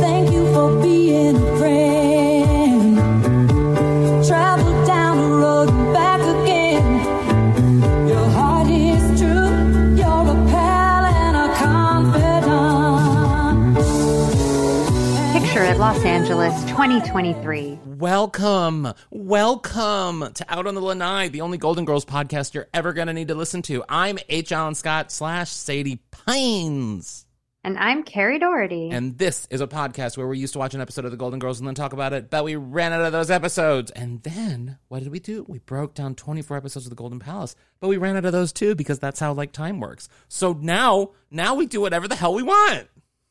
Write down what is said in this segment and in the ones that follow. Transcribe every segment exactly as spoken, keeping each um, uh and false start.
Thank you for being a friend. Travel down the road and back again. Your heart is true. You're a pal and a confidant. Picture at Los Angeles twenty twenty-three. Welcome, welcome to Out on the Lanai, the only Golden Girls podcast you're ever going to need to listen to. I'm H Allen Scott slash Sadie Pines. And I'm Carrie Doherty. And this is a podcast where we used to watch an episode of The Golden Girls and then talk about it, but we ran out of those episodes. And then, what did we do? We broke down twenty-four episodes of The Golden Palace, but we ran out of those too because that's how, like, time works. So now, now we do whatever the hell we want.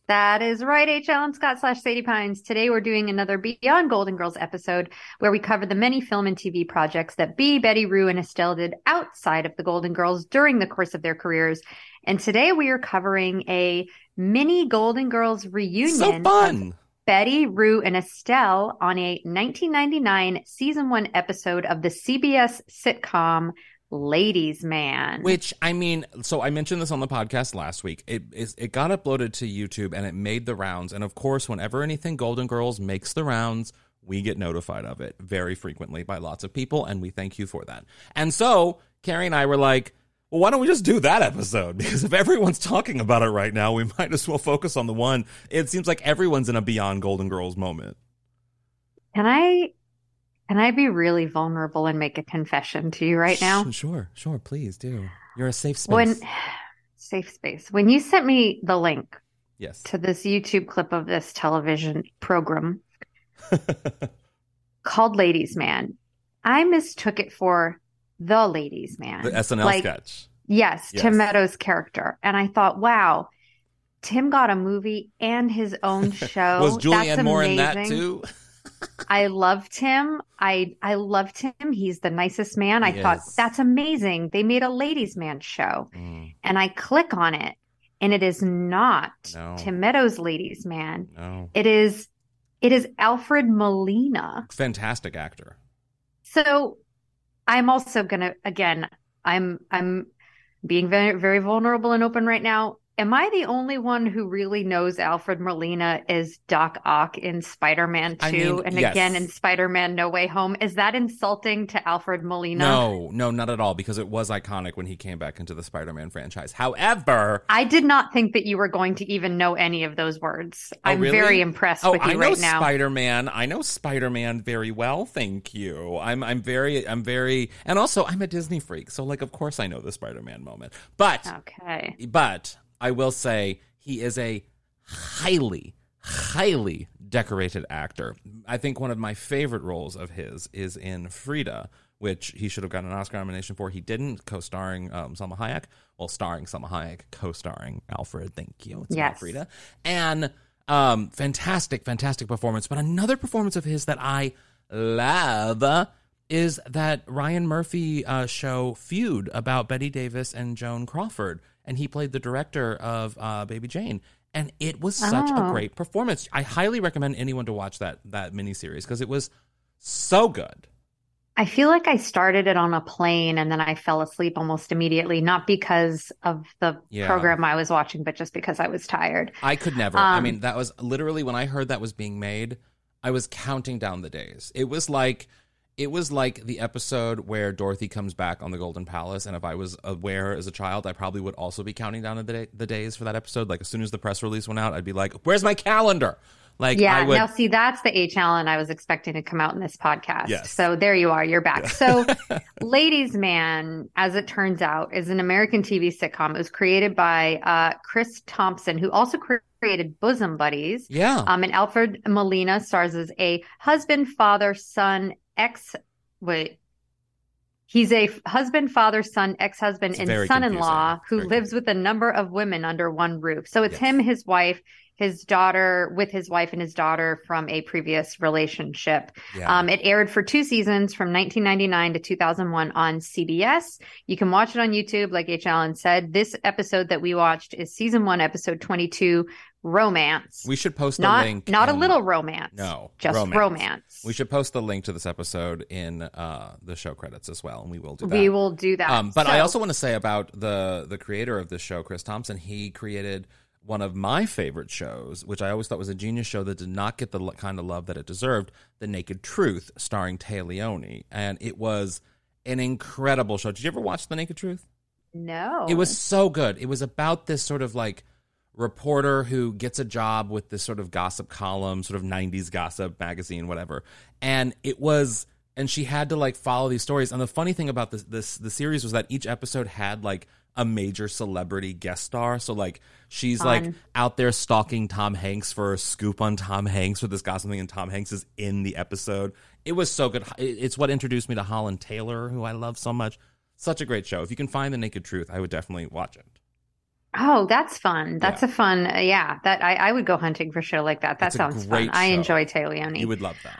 That is right, H. Allen Scott slash Sadie Pines. Today we're doing another Beyond Golden Girls episode where we cover the many film and T V projects that Bea, Betty, Rue, and Estelle did outside of the Golden Girls during the course of their careers. And today we are covering a mini Golden Girls reunion. So fun! Betty, Rue, and Estelle on a nineteen ninety-nine season one episode of the C B S sitcom Ladies Man. Which, I mean, so I mentioned this on the podcast last week. It is it got uploaded to YouTube and it made the rounds. And of course, whenever anything Golden Girls makes the rounds, we get notified of it very frequently by lots of people. And we thank you for that. And so Carrie and I were like, well, why don't we just do that episode? Because if everyone's talking about it right now, we might as well focus on the one. It seems like everyone's in a Beyond Golden Girls moment. Can I... Can I be really vulnerable and make a confession to you right now? Sure, sure, please do. You're a safe space. When, safe space. When you sent me the link yes. to this YouTube clip of this television program called Ladies Man, I mistook it for The Ladies Man. The S N L like, sketch. Yes, yes, Tim Meadows' character. And I thought, wow, Tim got a movie and his own show. Was Julianne Moore in that too? I loved him. I I loved him. He's the nicest man. I yes. thought, that's amazing. They made a ladies' man show. Mm. And I click on it, and it is not no. Tim Meadows' ladies' man. No. It is, it is Alfred Molina. Fantastic actor. So I'm also going to, again, I'm I'm being very, very vulnerable and open right now. Am I the only one who really knows Alfred Molina is Doc Ock in Spider-Man two I mean, and yes. again in Spider-Man No Way Home? Is that insulting to Alfred Molina? No, no, not at all, because it was iconic when he came back into the Spider-Man franchise. However, I did not think that you were going to even know any of those words. Oh, I'm really? very impressed oh, with you I right know now. Spider-Man. I know Spider-Man very well, thank you. I'm I'm very I'm very and also I'm a Disney freak, so like of course I know the Spider-Man moment. But Okay. But I will say he is a highly, highly decorated actor. I think one of my favorite roles of his is in Frida, which he should have gotten an Oscar nomination for. He didn't, co-starring um, Salma Hayek. Well, starring Salma Hayek, co-starring Alfred. Thank you. It's yes. about Frida. And um, fantastic, fantastic performance. But another performance of his that I love is that Ryan Murphy uh, show Feud about Bette Davis and Joan Crawford. And he played the director of uh, Baby Jane. And it was such oh. a great performance. I highly recommend anyone to watch that that miniseries because it was so good. I feel like I started it on a plane and then I fell asleep almost immediately. Not because of the yeah. program I was watching, but just because I was tired. I could never. Um, I mean, that was literally when I heard that was being made, I was counting down the days. It was like... It was like the episode where Dorothy comes back on the Golden Palace, and if I was aware as a child, I probably would also be counting down the, day, the days for that episode. Like, as soon as the press release went out, I'd be like, where's my calendar? Like, Yeah, I would... now see, that's the H. Allen I was expecting to come out in this podcast. Yes. So there you are, you're back. Yeah. So Ladies Man, as it turns out, is an American T V sitcom. It was created by uh, Chris Thompson, who also created... created Bosom Buddies. Yeah. Um, and Alfred Molina stars as a husband, father, son, ex... Wait. He's a husband, father, son, ex-husband, and son-in-law who lives with a number of women under one roof. So it's yes. him, his wife, his daughter with his wife and his daughter from a previous relationship. Yeah. Um, it aired for two seasons from nineteen ninety-nine to two thousand one on C B S. You can watch it on YouTube. Like H Allen said, this episode that we watched is season one, episode twenty-two, Romance. We should post not, a link. Not in, a little romance. No. Just romance. romance. We should post the link to this episode in uh, the show credits as well, and we will do that. We will do that. Um, but so, I also want to say about the the creator of this show, Chris Thompson, he created one of my favorite shows, which I always thought was a genius show that did not get the kind of love that it deserved, The Naked Truth, starring Tay Leone. And it was an incredible show. Did you ever watch The Naked Truth? No. It was so good. It was about this sort of like reporter who gets a job with this sort of gossip column, sort of nineties gossip magazine, whatever. And it was, and she had to like follow these stories. And the funny thing about this, this, the series was that each episode had like a major celebrity guest star. So like she's Fun. like out there stalking Tom Hanks for a scoop on Tom Hanks with this gossip thing, and Tom Hanks is in the episode. It was so good. It's what introduced me to Holland Taylor, who I love so much. Such a great show. If you can find The Naked Truth, I would definitely watch it. Oh, that's fun. That's yeah. a fun. Uh, yeah, that I, I would go hunting for show like that. That that's sounds fun. Show. I enjoy Tay Leone. You would love that.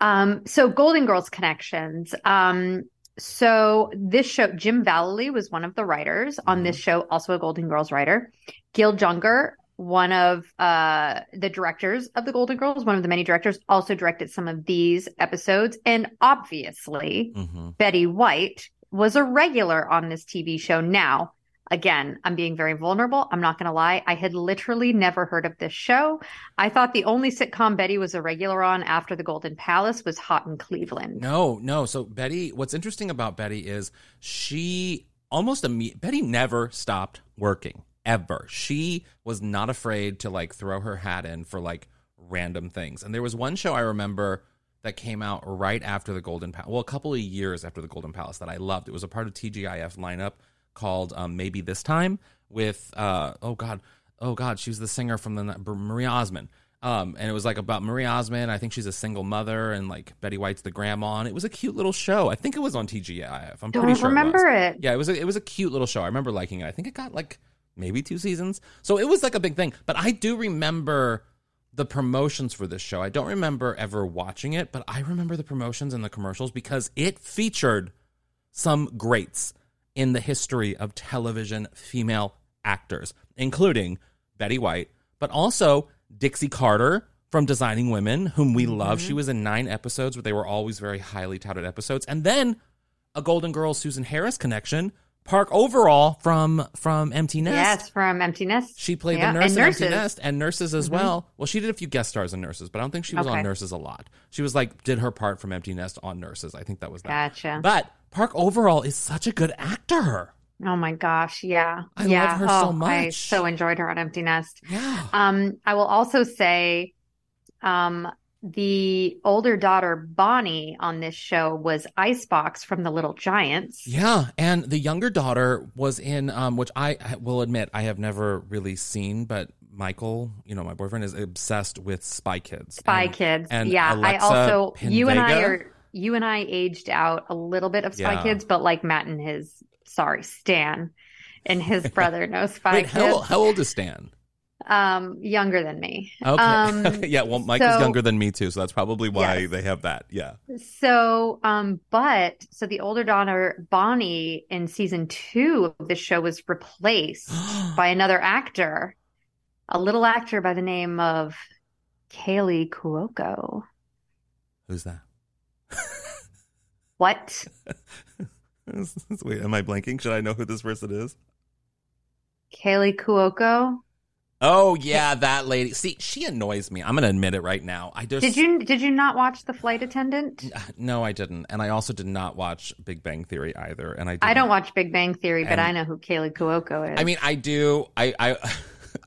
Um, so Golden Girls connections. Um, so this show, Jim Vallely was one of the writers mm-hmm. on this show, also a Golden Girls writer. Gil Junger, one of uh, the directors of the Golden Girls, one of the many directors, also directed some of these episodes. And obviously, mm-hmm. Betty White was a regular on this T V show now. Again, I'm being very vulnerable. I'm not going to lie. I had literally never heard of this show. I thought the only sitcom Betty was a regular on after the Golden Palace was Hot in Cleveland. No, no. So Betty, what's interesting about Betty is she almost immediately, Betty never stopped working, ever. She was not afraid to like throw her hat in for like random things. And there was one show I remember that came out right after the Golden Palace, well, a couple of years after the Golden Palace that I loved. It was a part of T G I F lineup. Called um, Maybe This Time with uh, oh god oh god she was the singer from the Marie Osmond, um, and it was like about Marie Osmond. I think she's a single mother, and like Betty White's the grandma, and it was a cute little show. I think it was on T G I F. I'm pretty Don't sure remember it, it. Yeah, it was a, it was a cute little show. I remember liking it. I think it got like maybe two seasons, so it was like a big thing. But I do remember the promotions for this show. I don't remember ever watching it, but I remember the promotions and the commercials because it featured some greats in the history of television female actors, including Betty White, but also Dixie Carter from Designing Women, whom we love. Mm-hmm. She was in nine episodes, but they were always very highly touted episodes. And then a Golden Girls Susan Harris connection, Park Overall from, from Empty Nest. Yes, from Empty Nest. She played yeah. the nurse in Empty Nest and Nurses as mm-hmm. well. Well, she did a few guest stars in Nurses, but I don't think she was okay. on Nurses a lot. She was like, did her part from Empty Nest on Nurses. I think that was that. Gotcha. But Park Overall is such a good actor. Oh my gosh, yeah. I yeah. love her oh, so much. I so enjoyed her on Empty Nest. Yeah. Um, I will also say um, the older daughter, Bonnie, on this show was Icebox from The Little Giants. Yeah, and the younger daughter was in, um, which I will admit I have never really seen, but Michael, you know, my boyfriend is obsessed with Spy Kids. Spy and, Kids, and yeah. Alexa I also, Pinvega. you and I are... You and I aged out a little bit of Spy yeah. Kids, but like Matt and his, sorry, Stan and his brother know Spy Wait, Kids. How, how old is Stan? Um, younger than me. Okay. Um, yeah, well, Mike so, is younger than me too, so that's probably why yes. they have that. Yeah. So, um, but, so the older daughter, Bonnie, in season two of this show was replaced by another actor, a little actor by the name of Kaley Cuoco. Who's that? What? Wait, am I blanking? Should I know who this person is? Kaley Cuoco. Oh yeah, that lady. See, she annoys me. I'm gonna admit it right now. I just did you did you not watch The Flight Attendant? No, I didn't, and I also did not watch Big Bang Theory either. And I didn't. I don't watch Big Bang Theory, and but I know who Kaley Cuoco is. I mean, I do. I. I, I,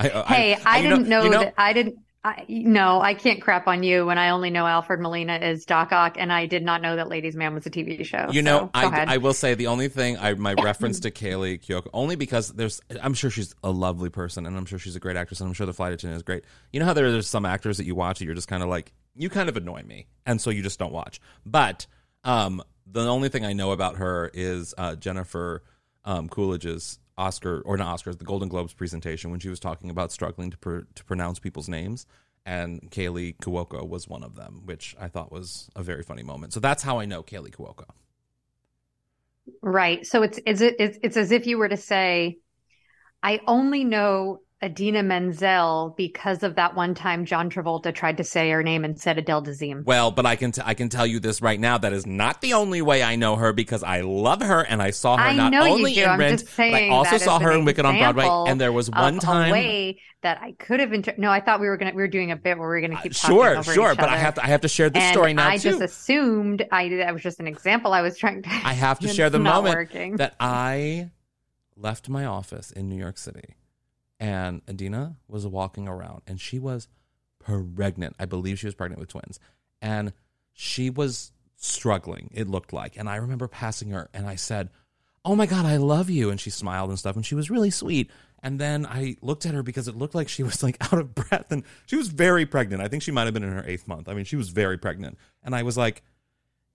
I hey, I, I didn't know, know, you know that. I didn't. I, no, I can't crap on you when I only know Alfred Molina is Doc Ock, and I did not know that Ladies Man was a T V show. You know, so, I, I will say the only thing, I my reference to Kaley Cuoco, only because there's, I'm sure she's a lovely person, and I'm sure she's a great actress, and I'm sure The Flight Attendant is great. You know how there, there's some actors that you watch that you're just kind of like, you kind of annoy me, and so you just don't watch. But um, the only thing I know about her is uh, Jennifer um, Coolidge's Oscar, or not Oscars, the Golden Globes presentation when she was talking about struggling to pr- to pronounce people's names, and Kaley Cuoco was one of them, which I thought was a very funny moment. So that's how I know Kaley Cuoco. Right. So it's is it it's, it's as if you were to say, I only know Idina Menzel because of that one time John Travolta tried to say her name and said Adele Dazeem. Well, but I can t- I can tell you this right now. That is not the only way I know her, because I love her and I saw her I not only in Rent, but I also saw her in Wicked on Broadway. And there was one time a way that I could have inter- no, I thought we were gonna we were doing a bit where we were gonna keep talking uh, sure, over sure. Each but other. I have to I have to share this and story now I too. I just assumed I that was just an example I was trying to. I have to share the moment working. that I left my office in New York City. And Idina was walking around, and she was pregnant. I believe she was pregnant with twins. And she was struggling, it looked like. And I remember passing her, and I said, oh, my God, I love you. And she smiled and stuff, and she was really sweet. And then I looked at her because it looked like she was, like, out of breath. And she was very pregnant. I think she might have been in her eighth month. I mean, she was very pregnant. And I was like,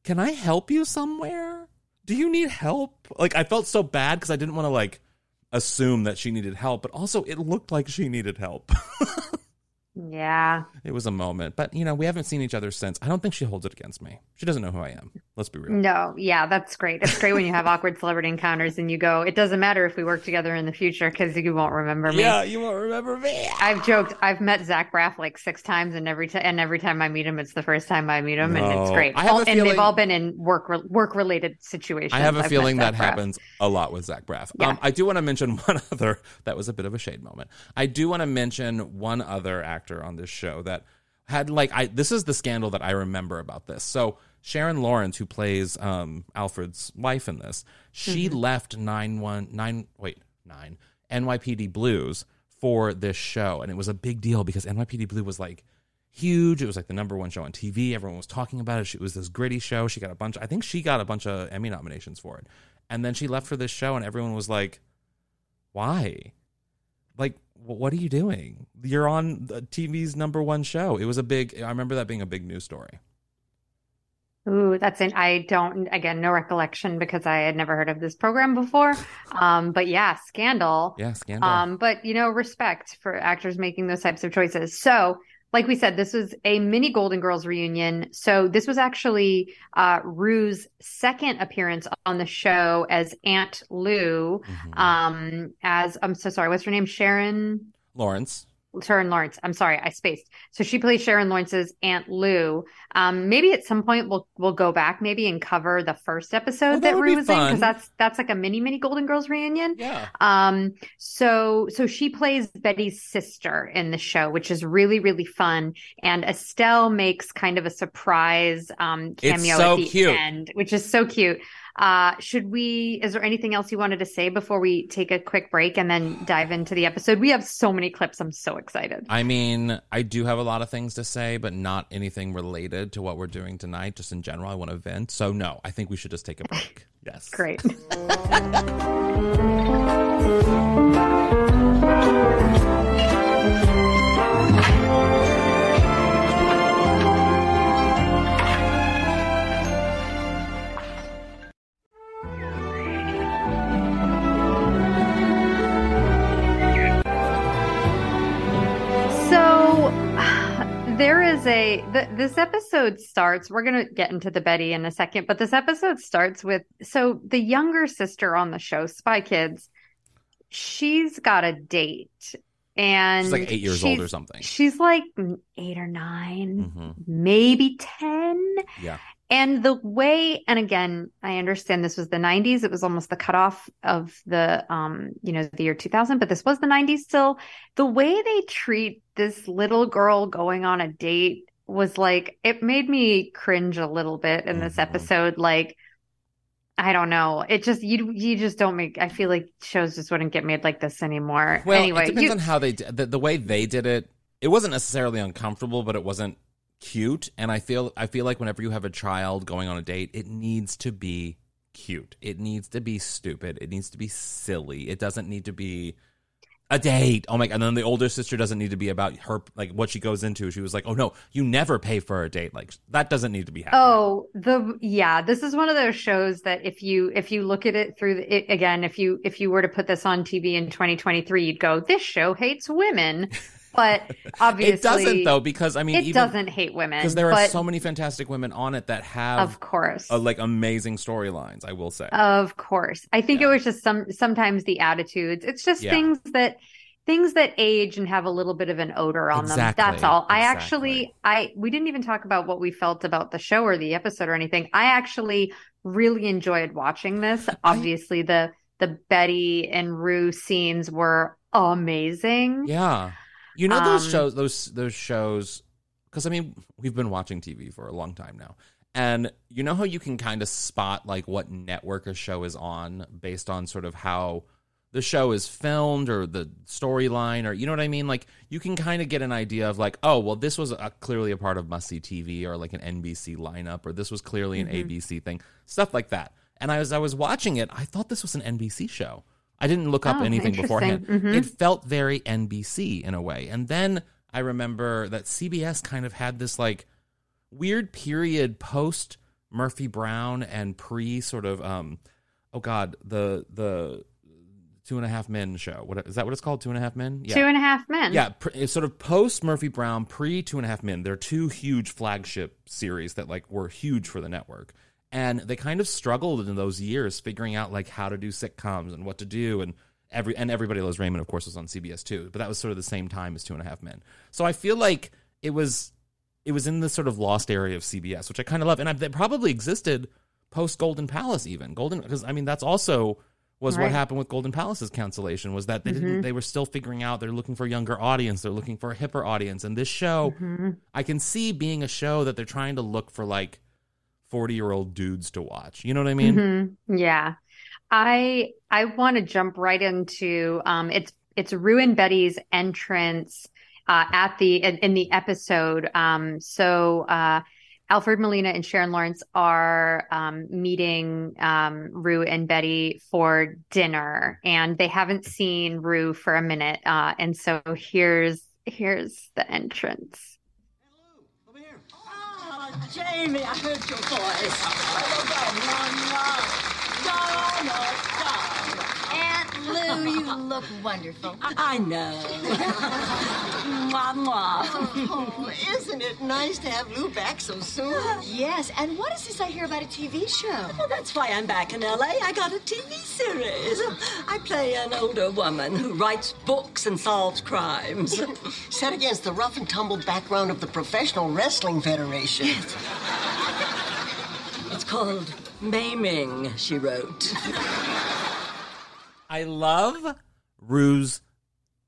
can I help you somewhere? Do you need help? Like, I felt so bad because I didn't want to, like, assume that she needed help, but also it looked like she needed help. Yeah. It was a moment. But, you know, we haven't seen each other since. I don't think she holds it against me. She doesn't know who I am. Let's be real. No. Yeah, that's great. It's great when you have awkward celebrity encounters and you go, it doesn't matter if we work together in the future because you won't remember me. Yeah, you won't remember me. I've joked. I've met Zach Braff like six times, and every time and every time I meet him, it's the first time I meet him. No. And it's great. I have all, a feeling, and they've all been in work re- work-related situations. I have a I've feeling that Braff. happens a lot with Zach Braff. Yeah. Um, I do want to mention one other. That was a bit of a shade moment. I do want to mention one other actor on this show that had like I this is the scandal that I remember about this. So Sharon Lawrence, who plays um Alfred's wife in this, she mm-hmm. left nine one nine wait nine N Y P D Blues for this show, and it was a big deal because N Y P D Blue was like huge. It was like the number one show on T V. Everyone was talking about it. It was this gritty show. She got a bunch. I think she got a bunch of Emmy nominations for it, and then she left for this show, and everyone was like, "Why? Like." What are you doing? You're on T V's number one show. It was a big, I remember that being a big news story. Ooh, that's it. I don't, again, no recollection because I had never heard of this program before. Um, but yeah, scandal. Yeah, scandal. Um, but, you know, respect for actors making those types of choices. So, like we said, this was a mini Golden Girls reunion. So this was actually uh, Rue's second appearance on the show as Aunt Lou. Mm-hmm. Um, as I'm so sorry, what's her name? Sharon Lawrence. Sharon Lawrence. I'm sorry, I spaced. So she plays Sharon Lawrence's Aunt Lou. Um, maybe at some point we'll we'll go back, maybe and cover the first episode well, that, that Rue was fun. in, because that's that's like a mini mini Golden Girls reunion. Yeah. Um. So so she plays Betty's sister in the show, which is really really fun. And Estelle makes kind of a surprise um cameo it's so at the cute. end, which is so cute. Uh, should we, is there anything else you wanted to say before we take a quick break and then dive into the episode? We have so many clips. I'm so excited. I mean, I do have a lot of things to say, but not anything related to what we're doing tonight. Just in general, I want to vent. So no, I think we should just take a break. Yes. Great. There is a, th- this episode starts, we're going to get into the Betty in a second, but this episode starts with, so the younger sister on the show, Spy Kids, she's got a date. And she's like eight years old or something. She's like eight or nine, mm-hmm. maybe ten. Yeah. And the way, and again, I understand this was the nineties. It was almost the cutoff of the, um, you know, the year two thousand, but this was the nineties still. The way they treat this little girl going on a date was like, it made me cringe a little bit in this mm-hmm. episode. Like, I don't know. It just, you you just don't make, I feel like shows just wouldn't get made like this anymore. Well, anyway, it depends you, on how they, the, the way they did it. It wasn't necessarily uncomfortable, but it wasn't cute, and I feel I feel like whenever you have a child going on a date, it needs to be cute. It needs to be stupid. It needs to be silly. It doesn't need to be A date. Oh my God. And then the older sister doesn't need to be about her, like what she goes into. She was like, oh no, you never pay for a date. Like that doesn't need to be happening. Oh, the, yeah. This is one of those shows that if you, if you look at it through the, it, again, if you, if you were to put this on T V in twenty twenty-three, you'd go, this show hates women. But obviously it doesn't though, because I mean, it even, doesn't hate women because there are so many fantastic women on it that have, of course, a, like amazing storylines. I will say, of course, I think yeah. it was just some sometimes the attitudes. It's just yeah. things that things that age and have a little bit of an odor on exactly. them. That's all. Exactly. I actually, I we didn't even talk about what we felt about the show or the episode or anything. I actually really enjoyed watching this. Obviously, I... the the Betty and Rue scenes were amazing. Yeah. You know those um, shows, those those shows, because I mean we've been watching T V for a long time now, and you know how you can kind of spot like what network a show is on based on sort of how the show is filmed or the storyline or you know what I mean? Like you can kind of get an idea of like, oh well, this was a, clearly a part of Must See T V or like an N B C lineup or this was clearly an mm-hmm. A B C thing, stuff like that. And I was I was watching it, I thought this was an N B C show. I didn't look up oh, anything beforehand. Mm-hmm. It felt very N B C in a way. And then I remember that C B S kind of had this like weird period post Murphy Brown and pre sort of, um, oh God, the, the Two and a Half Men show. What, is that what it's called? Two and a Half Men? Yeah. Two and a Half Men. Yeah. It's sort of post Murphy Brown, pre Two and a Half Men. They're two huge flagship series that like were huge for the network. And they kind of struggled in those years figuring out like how to do sitcoms and what to do. And every and Everybody Loves Raymond, of course, was on C B S too. But that was sort of the same time as Two and a Half Men. So I feel like it was it was in this sort of lost area of C B S, which I kind of love. And I, they probably existed post Golden Palace even. Golden, because I mean that's also was right. what happened with Golden Palace's cancellation was that they mm-hmm. didn't, they were still figuring out they're looking for a younger audience, they're looking for a hipper audience. And this show mm-hmm. I can see being a show that they're trying to look for like forty-year-old dudes to watch. You know what I mean? Mm-hmm. Yeah. I I want to jump right into um it's it's Rue and Betty's entrance uh at the in, in the episode. Um so uh Alfred Molina and Sharon Lawrence are um meeting um Rue and Betty for dinner, and they haven't seen Rue for a minute. Uh and so here's here's the entrance. Jamie, I heard your voice. Aunt Lou, you look wonderful. I know. Mwah, mwah. Oh, isn't it nice to have Lou back so soon? Yes, and what is this I hear about a T V show? Well, that's why I'm back in L A. I got a T V series. I play an older woman who writes books and solves crimes. Set against the rough and tumble background of the Professional Wrestling Federation. Yes. It's called Maiming, she wrote. I love Rue's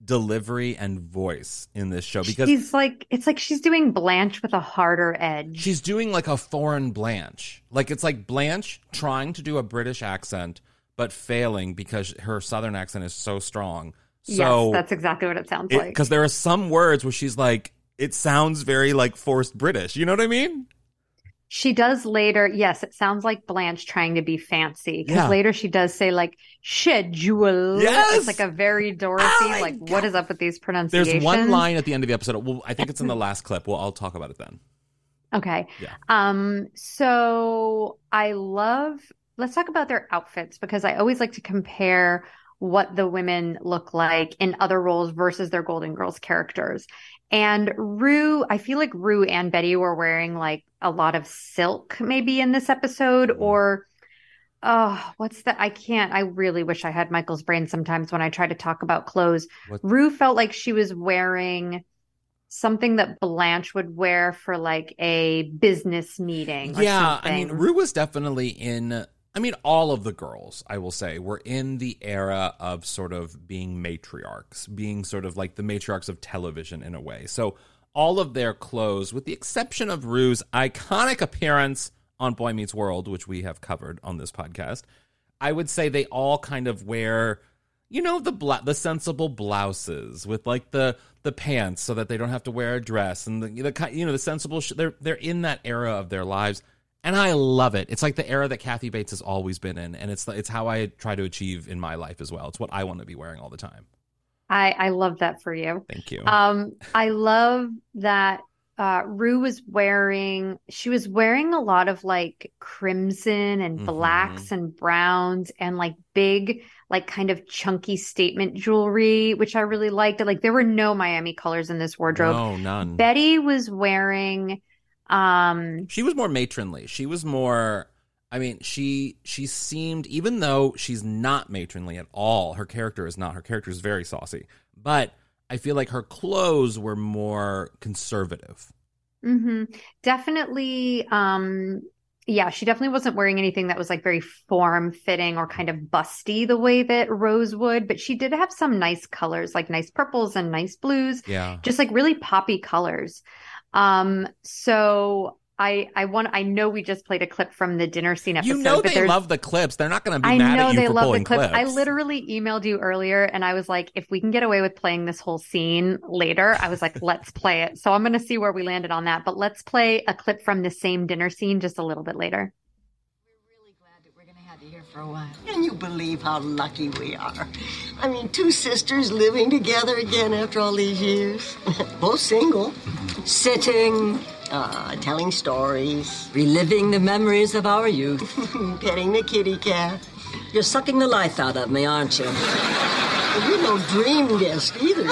delivery and voice in this show because she's like, it's like she's doing Blanche with a harder edge. She's doing like a foreign Blanche. Like it's like Blanche trying to do a British accent but failing because her Southern accent is so strong. So yes, that's exactly what it sounds it, like. Because there are some words where she's like, it sounds very like forced British. You know what I mean? She does later. Yes, it sounds like Blanche trying to be fancy. Because yeah. later she does say like schedule. Yes! It's like a very Dorothy. Oh like, God. What is up with these pronunciations? There's one line at the end of the episode. Well, I think it's in the last clip. Well, I'll talk about it then. Okay. Yeah. Um. So I love. Let's talk about their outfits because I always like to compare what the women look like in other roles versus their Golden Girls characters. And Rue, I feel like Rue and Betty were wearing like a lot of silk maybe in this episode or, oh, what's that? I can't, I really wish I had Michael's brain sometimes when I try to talk about clothes. What? Rue felt like she was wearing something that Blanche would wear for like a business meeting or yeah, something. I mean, Rue was definitely in, I mean, all of the girls, I will say, were in the era of sort of being matriarchs, being sort of like the matriarchs of television in a way. So all of their clothes, with the exception of Rue's iconic appearance on Boy Meets World, which we have covered on this podcast, I would say they all kind of wear, you know, the bla- the sensible blouses with like the the pants so that they don't have to wear a dress and the, the you know, the sensible, sh- they're they're in that era of their lives. And I love it. It's like the era that Kathy Bates has always been in. And it's it's how I try to achieve in my life as well. It's what I want to be wearing all the time. I, I love that for you. Thank you. Um, I love that uh, Rue was wearing, she was wearing a lot of like crimson and blacks mm-hmm. and browns and like big, like kind of chunky statement jewelry, which I really liked. Like there were no Miami colors in this wardrobe. No, none. Betty was wearing. Um, she was more matronly. She was more. I mean, she she seemed, even though she's not matronly at all, her character is not. Her character is very saucy. But I feel like her clothes were more conservative. Mm-hmm. Definitely. Um, yeah, she definitely wasn't wearing anything that was like very form-fitting or kind of busty the way that Rose would. But she did have some nice colors, like nice purples and nice blues. Yeah. Just like really poppy colors. Um, so... I, I want. I know we just played a clip from the dinner scene episode. You know they but love the clips. They're not going to be I mad at you for pulling clips. I know they love the clips. I literally emailed you earlier, and I was like, if we can get away with playing this whole scene later, I was like, let's play it. So I'm going to see where we landed on that. But let's play a clip from the same dinner scene just a little bit later. We're really glad that we're going to have you here for a while. Can you believe how lucky we are? I mean, two sisters living together again after all these years. Both single. Sitting... Uh, telling stories, reliving the memories of our youth, petting the kitty cat. You're sucking the life out of me, aren't you? You're no dream guest either.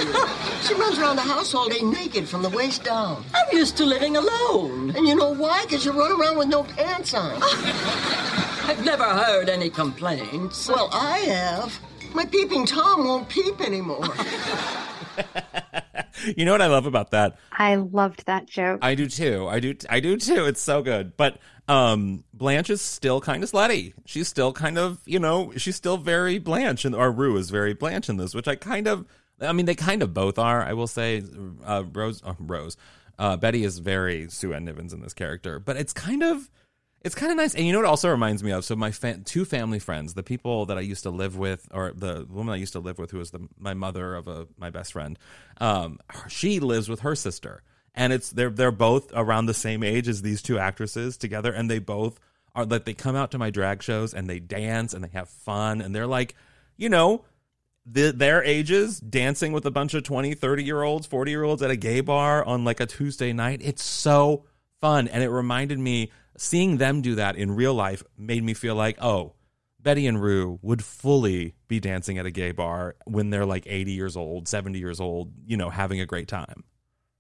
She runs around the house all day naked from the waist down. I'm used to living alone. And you know why? Because you run around with no pants on. I've never heard any complaints. Well, I have. My peeping Tom won't peep anymore. You know what I love about that? I loved that joke. I do too. I do. T- I do too. It's so good. But um, Blanche is still kind of slutty. She's still kind of, you know, she's still very Blanche, and or Rue is very Blanche in this, which I kind of, I mean, they kind of both are. I will say, uh, Rose, uh, Rose, uh, Betty is very Sue Ann Nivens in this character, but it's kind of, it's kind of nice. And you know what it also reminds me of? So my fa- two family friends, the people that I used to live with, or the woman I used to live with, who was the, my mother of a, my best friend, um, she lives with her sister. And it's they're they're both around the same age as these two actresses together. And they both are like, they come out to my drag shows and they dance and they have fun. And they're like, you know, the, their ages dancing with a bunch of twenty, thirty-year-olds, forty-year-olds at a gay bar on like a Tuesday night. It's so fun. And it reminded me... Seeing them do that in real life made me feel like, oh, Betty and Rue would fully be dancing at a gay bar when they're like eighty years old, seventy years old, you know, having a great time.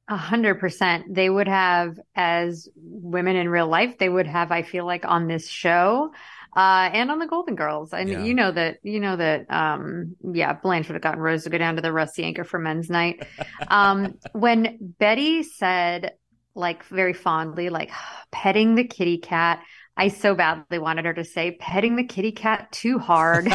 A hundred percent. They would have, as women in real life, they would have, I feel like, on this show uh, and on the Golden Girls. And yeah. you know that, you know that, um, yeah, Blanche would have gotten Rose to go down to the Rusty Anchor for men's night. Um, when Betty said, like very fondly, like petting the kitty cat. I so badly wanted her to say petting the kitty cat too hard.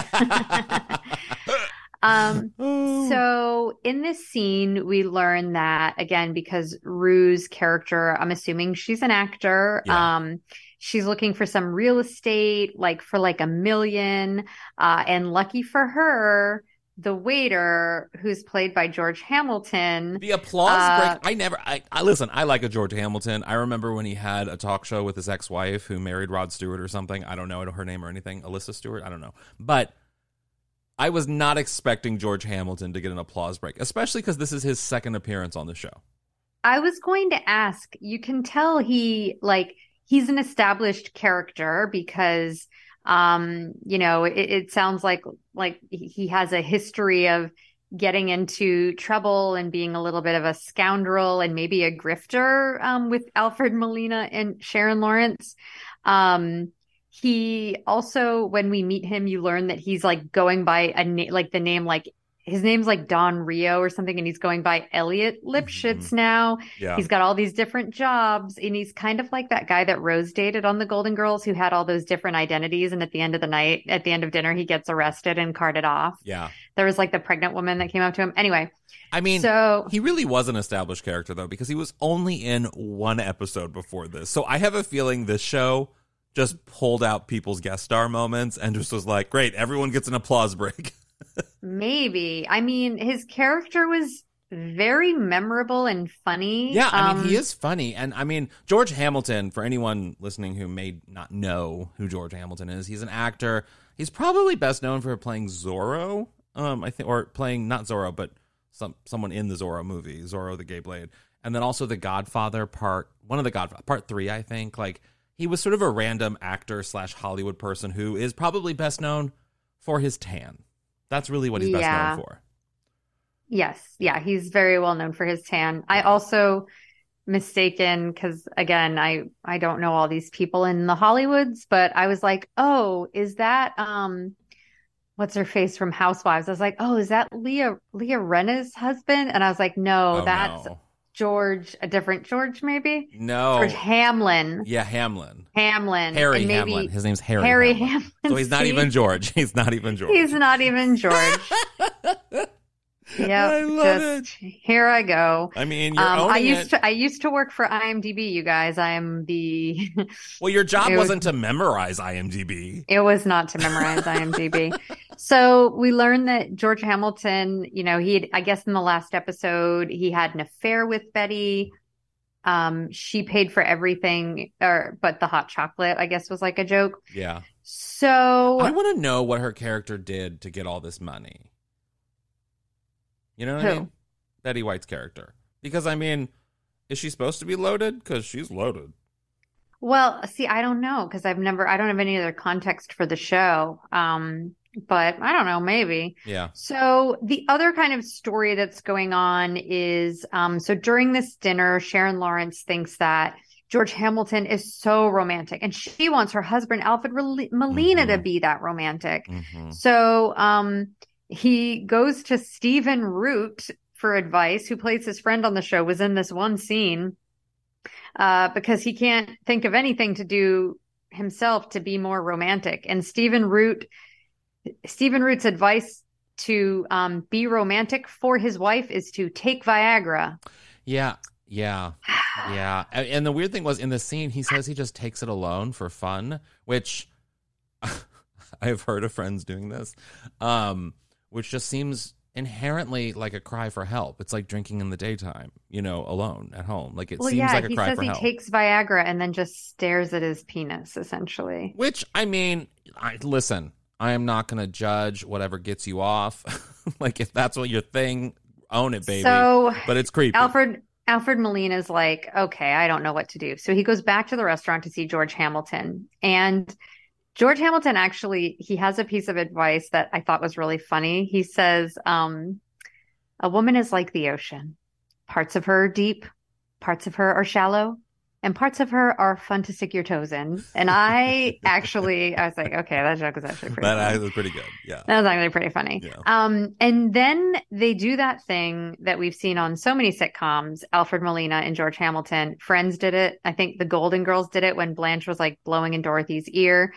um, so in this scene, we learn that again, because Rue's character, I'm assuming she's an actor. Yeah. Um, she's looking for some real estate, like for like a million. Uh, and lucky for her, the waiter, who's played by George Hamilton. The applause uh, break. I never, I, I listen, I like a George Hamilton. I remember when he had a talk show with his ex-wife who married Rod Stewart or something. I don't know her name or anything. Alyssa Stewart? I don't know. But I was not expecting George Hamilton to get an applause break, especially because this is his second appearance on the show. I was going to ask, you can tell he, like, he's an established character because... Um, you know, it, it sounds like like he has a history of getting into trouble and being a little bit of a scoundrel and maybe a grifter um, with Alfred Molina and Sharon Lawrence. Um, he also, when we meet him, you learn that he's like going by a na- like the name like his name's like Don Rio or something, and he's going by Elliot Lipschitz mm-hmm. now. Yeah. He's got all these different jobs, and he's kind of like that guy that Rose dated on the Golden Girls who had all those different identities. And at the end of the night, at the end of dinner, he gets arrested and carted off. Yeah. There was like the pregnant woman that came up to him. Anyway. I mean, so he really was an established character, though, because he was only in one episode before this. So I have a feeling this show just pulled out people's guest star moments and just was like, great, everyone gets an applause break. Maybe. I mean, his character was very memorable and funny. Yeah, I mean, um, he is funny. And I mean, George Hamilton, for anyone listening who may not know who George Hamilton is, he's an actor. He's probably best known for playing Zorro, um, I think, or playing not Zorro, but some someone in the Zorro movie, Zorro the Gay Blade. And then also The Godfather part, one of the Godfather, part three, I think. Like, he was sort of a random actor slash Hollywood person who is probably best known for his tan. That's really what he's best yeah. known for. Yes. Yeah. He's very well known for his tan. I also mistaken, because again, I, I don't know all these people in the Hollywoods, but I was like, oh, is that, um, what's her face from Housewives? I was like, oh, is that Leah, Leah Renna's husband? And I was like, no, oh, that's... No. George, a different George, maybe? No. George Hamlin. Yeah, Hamlin. Hamlin. Harry Hamlin. His name's Harry. Harry Hamlin. Hamlin. So he's not even George. He's not even George. He's not even George. Yeah. I love just, it. Here I go. I mean, you're um, owning I used it. to I used to work for IMDb, you guys. I am the Well, your job wasn't was, to memorize IMDb. It was not to memorize IMDb. So we learned that George Hamilton, you know, he had, I guess in the last episode, he had an affair with Betty. Um, she paid for everything, or but the hot chocolate, I guess, was like a joke. Yeah. So I want to know what her character did to get all this money. You know what Who? I mean? Betty White's character. Because, I mean, is she supposed to be loaded? Because she's loaded. Well, see, I don't know. Because I've never, I don't have any other context for the show. Um, but I don't know, maybe. Yeah. So the other kind of story that's going on is, um, so during this dinner, Sharon Lawrence thinks that George Hamilton is so romantic. And she wants her husband, Alfred Re- Molina, mm-hmm. to be that romantic. Mm-hmm. So, um... he goes to Stephen Root for advice, who plays his friend on the show, was in this one scene, uh, because he can't think of anything to do himself to be more romantic. And Stephen Root, Stephen Root's advice to um, be romantic for his wife is to take Viagra. Yeah, yeah, yeah. And the weird thing was, in the scene, he says he just takes it alone for fun, which I've heard of friends doing this. Um Which just seems inherently like a cry for help. It's like drinking in the daytime, you know, alone at home. Like it well, seems yeah, like a cry for help. He says he takes Viagra and then just stares at his penis, essentially. Which, I mean, I, listen, I am not going to judge whatever gets you off. Like if that's what your thing, own it, baby. So, but it's creepy. Alfred Alfred Molina's like, okay, I don't know what to do. So he goes back to the restaurant to see George Hamilton, and George Hamilton, actually, he has a piece of advice that I thought was really funny. He says, um, a woman is like the ocean. Parts of her are deep, parts of her are shallow, and parts of her are fun to stick your toes in. And I actually, I was like, okay, that joke was actually pretty that funny. That was pretty good, yeah. That was actually pretty funny. Yeah. Um, and then they do that thing that we've seen on so many sitcoms, Alfred Molina and George Hamilton. Friends did it. I think the Golden Girls did it when Blanche was like blowing in Dorothy's ear.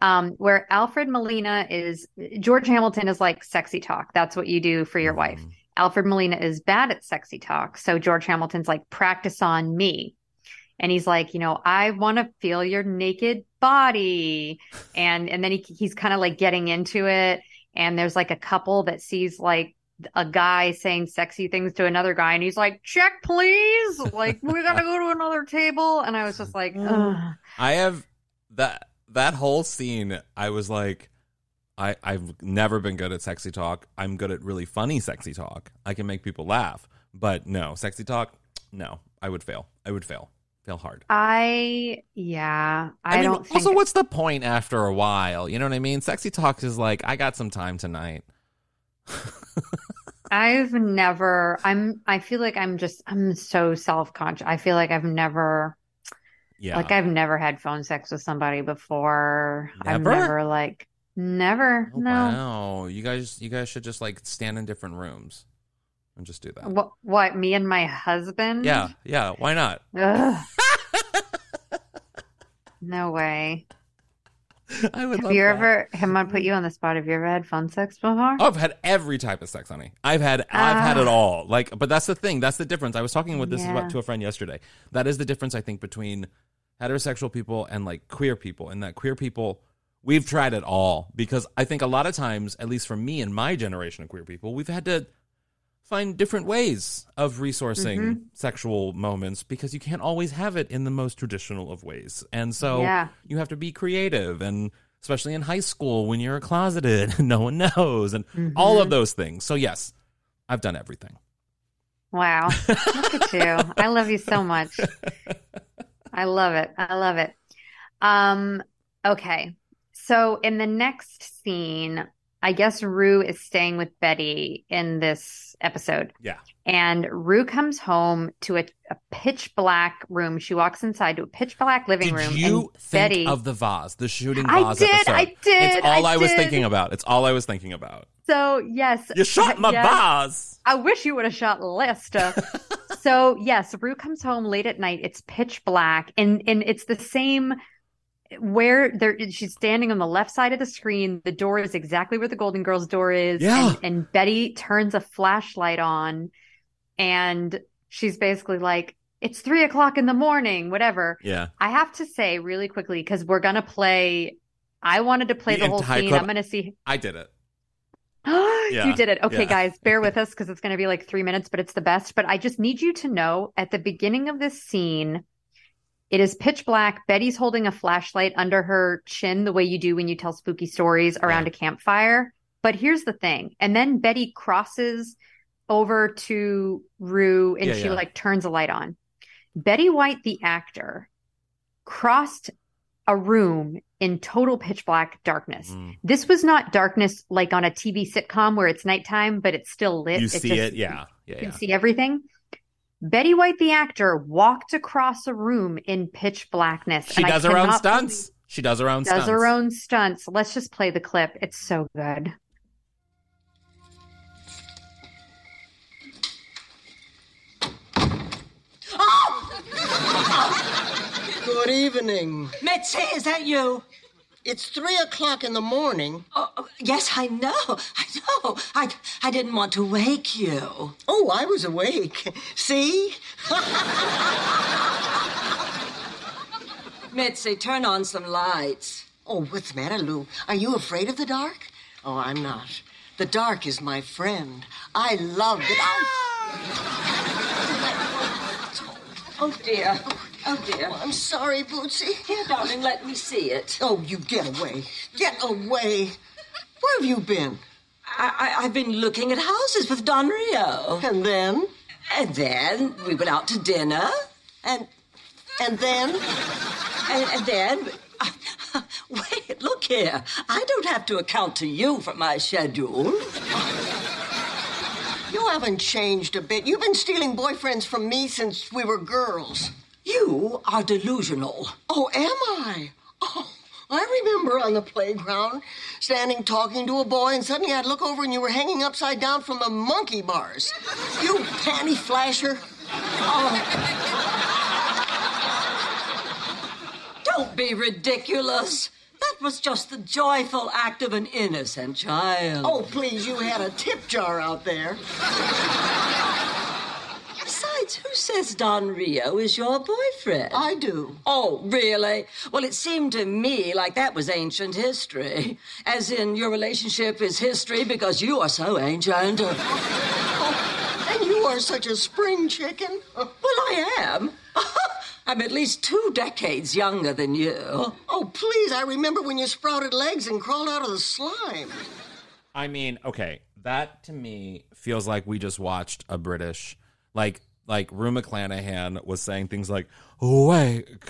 Um, where Alfred Molina is, George Hamilton is like sexy talk. That's what you do for your mm-hmm. wife. Alfred Molina is bad at sexy talk. So George Hamilton's like, practice on me. And he's like, you know, I want to feel your naked body. And, and then he, he's kind of like getting into it. And there's like a couple that sees like a guy saying sexy things to another guy. And he's like, check, please. Like, we got to go to another table. And I was just like, ugh. I have that. That whole scene, I was like, I, I've never been good at sexy talk. I'm good at really funny sexy talk. I can make people laugh. But no, sexy talk, no. I would fail. I would fail. Fail hard. I, yeah. I, I mean, don't think... Also, what's the point after a while? You know what I mean? Sexy talk is like, I got some time tonight. I've never, I'm, I feel like I'm just, I'm so self-conscious. I feel like I've never... Yeah. Like, I've never had phone sex with somebody before. Never? I've never, like, never. Oh, no. Wow. You guys, you guys should just, like, stand in different rooms and just do that. What, what me and my husband? Yeah. Yeah. Why not? No way. I would have love you that. Ever, I'm going to put you on the spot. Have you ever had phone sex before? Oh, I've had every type of sex, honey. I've had, uh, I've had it all. Like, but that's the thing. That's the difference. I was talking with this yeah. about, to a friend yesterday. That is the difference, I think, between heterosexual people and like queer people, and that queer people, we've tried it all, because I think a lot of times, at least for me and my generation of queer people, we've had to find different ways of resourcing mm-hmm. sexual moments, because you can't always have it in the most traditional of ways. And so yeah. you have to be creative, and especially in high school when you're closeted and no one knows and mm-hmm. all of those things. So yes, I've done everything. Wow. Look at you. I love you so much. I love it. I love it. Um, okay. So in the next scene, I guess Rue is staying with Betty in this episode. Yeah. And Rue comes home to a, a pitch black room. She walks inside to a pitch black living did room. Did you and think Betty... of the vase, the shooting vase I did, episode? I did. It's all I, I was did. thinking about. It's all I was thinking about. So, yes. You shot my yes. vase. I wish you would have shot Lester. So, yes, Rue comes home late at night. It's pitch black. And, and it's the same... Where there, she's standing on the left side of the screen. The door is exactly where the Golden Girls door is. Yeah. And, and Betty turns a flashlight on and she's basically like, it's three o'clock in the morning, whatever. Yeah. I have to say really quickly, because we're going to play. I wanted to play the, the whole scene. Clip. I'm going to see. I did it. Yeah. You did it. Okay, yeah. Guys, bear with us because it's going to be like three minutes, but it's the best. But I just need you to know at the beginning of this scene, it is pitch black. Betty's holding a flashlight under her chin the way you do when you tell spooky stories around yeah. a campfire. But here's the thing. And then Betty crosses over to Rue and yeah, she yeah. like turns a light on. Betty White, the actor, crossed a room in total pitch black darkness. Mm. This was not darkness like on a T V sitcom where it's nighttime, but it's still lit. You it's see just, it. Yeah. yeah you yeah. can see everything. Betty White, the actor, walked across a room in pitch blackness. She and does her own stunts. She does her own does stunts. Does her own stunts. Let's just play the clip. It's so good. Oh! Good evening. Mitzi, is that you? It's three o'clock in the morning. Oh, yes, I know. I know. I, I didn't want to wake you. Oh, I was awake. See? Mitzi, turn on some lights. Oh, what's the matter, Lou? Are you afraid of the dark? Oh, I'm not. The dark is my friend. I love it. Oh, dear. Oh, dear. Oh, I'm sorry, Bootsy. Here, darling, let me see it. Oh, you get away. Get away. Where have you been? I, I, I've been looking at houses with Don Rio. And then? And then we went out to dinner. And and then? And, and then... Uh, wait, look here. I don't have to account to you for my schedule. You haven't changed a bit. You've been stealing boyfriends from me since we were girls. You are delusional. Oh, am I? Oh, I remember on the playground, standing talking to a boy, and suddenly I'd look over and you were hanging upside down from the monkey bars. You panty flasher. Oh. Don't be ridiculous. That was just the joyful act of an innocent child. Oh, please, you had a tip jar out there. Besides, who says Don Rio is your boyfriend? I do. Oh, really? Well, it seemed to me like that was ancient history. As in, your relationship is history because you are so ancient. Oh, and you are such a spring chicken. Well, I am. I'm at least two decades younger than you. Oh, please, I remember when you sprouted legs and crawled out of the slime. I mean, okay, that to me feels like we just watched a British... Like, like Rue McClanahan was saying things like, wake,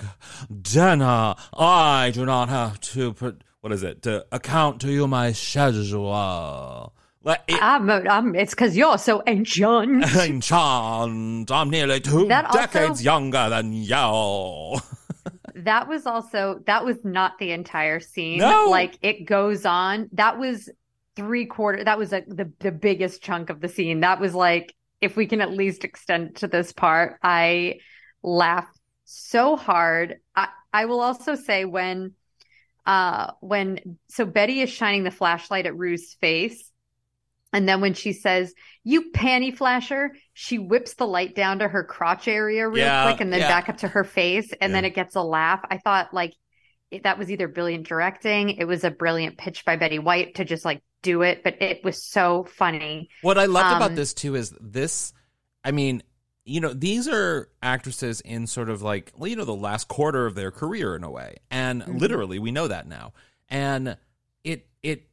dinner, I do not have to put, what is it, to account to you my schedule. Like it, I'm, I'm, it's because you're so ancient. Ancient. I'm nearly two that decades also, younger than you. That was also, that was not the entire scene. No. Like, it goes on. That was three quarter, that was a, the, the biggest chunk of the scene. That was like, if we can at least extend to this part, I laughed so hard. I, I will also say when, uh, when, so Betty is shining the flashlight at Rue's face. And then when she says, you panty flasher, she whips the light down to her crotch area real yeah, quick and then yeah. back up to her face. And yeah. then it gets a laugh. I thought like it, that was either brilliant directing. It was a brilliant pitch by Betty White to just like, do it, but it was so funny. What I loved um, about this too is this, I mean, you know, these are actresses in sort of like, well, you know, the last quarter of their career in a way. And mm-hmm. literally we know that now. And it, it,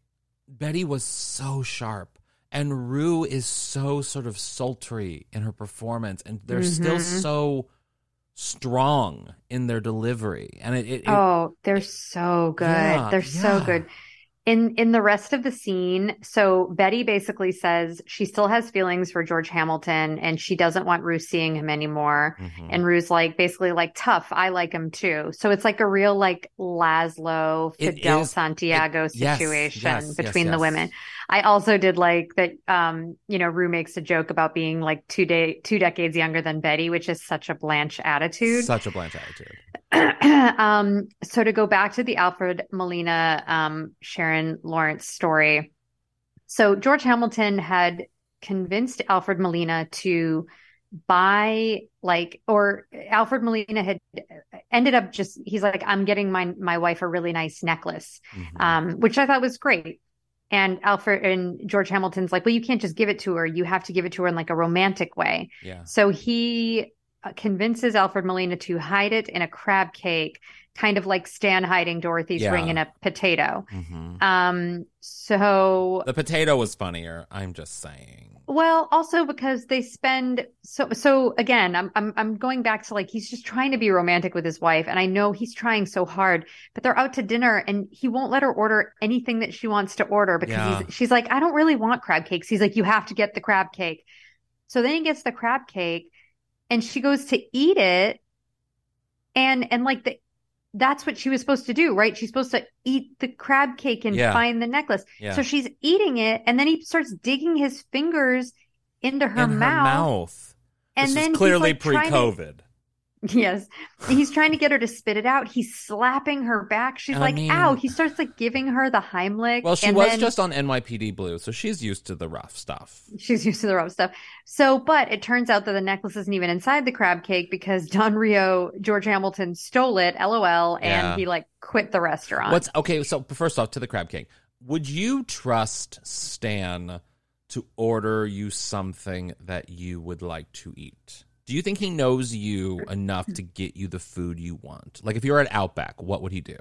Betty was so sharp. And Rue is so sort of sultry in her performance, and they're mm-hmm. still so strong in their delivery. And it, it, it oh, they're it, so good. Yeah, they're yeah. so good. In in the rest of the scene, so Betty basically says she still has feelings for George Hamilton and she doesn't want Rue seeing him anymore. Mm-hmm. And Rue's like, basically like, tough, I like him too. So it's like a real like Laszlo, Fidel is, Santiago it, situation yes, yes, between yes, yes. the women. I also did like that, um, you know, Rue makes a joke about being like two day, two decades younger than Betty, which is such a Blanche attitude. Such a Blanche attitude. um, so to go back to the Alfred Molina, um, Sharon Lawrence story. So George Hamilton had convinced Alfred Molina to buy like, or Alfred Molina had ended up just, he's like, I'm getting my, my wife a really nice necklace, mm-hmm. um, which I thought was great. And Alfred and George Hamilton's like, well, you can't just give it to her. You have to give it to her in like a romantic way. Yeah. So he convinces Alfred Molina to hide it in a crab cake, kind of like Stan hiding Dorothy's yeah. ring in a potato. Mm-hmm. Um, so the potato was funnier. I'm just saying. Well, also because they spend so so again, I'm I'm I'm going back to like he's just trying to be romantic with his wife, and I know he's trying so hard, but they're out to dinner and he won't let her order anything that she wants to order because yeah. he's, she's like, I don't really want crab cakes. He's like, you have to get the crab cake. So then he gets the crab cake and she goes to eat it, and and like the that's what she was supposed to do, right? She's supposed to eat the crab cake and yeah. find the necklace. Yeah. So she's eating it, and then he starts digging his fingers into her, in her mouth. mouth. And this then is clearly like pre-COVID. To, yes. He's trying to get her to spit it out. He's slapping her back. She's I like, mean, ow. He starts like giving her the Heimlich. Well, she and was then, just on N Y P D Blue, so she's used to the rough stuff. She's used to the rough stuff. So, but it turns out that the necklace isn't even inside the crab cake because Don Rio, George Hamilton stole it, LOL, and yeah. he like quit the restaurant. What's okay, so first off, to the crab cake. Would you trust Stan to order you something that you would like to eat? Do you think he knows you enough to get you the food you want? Like if you're at Outback, what would he do?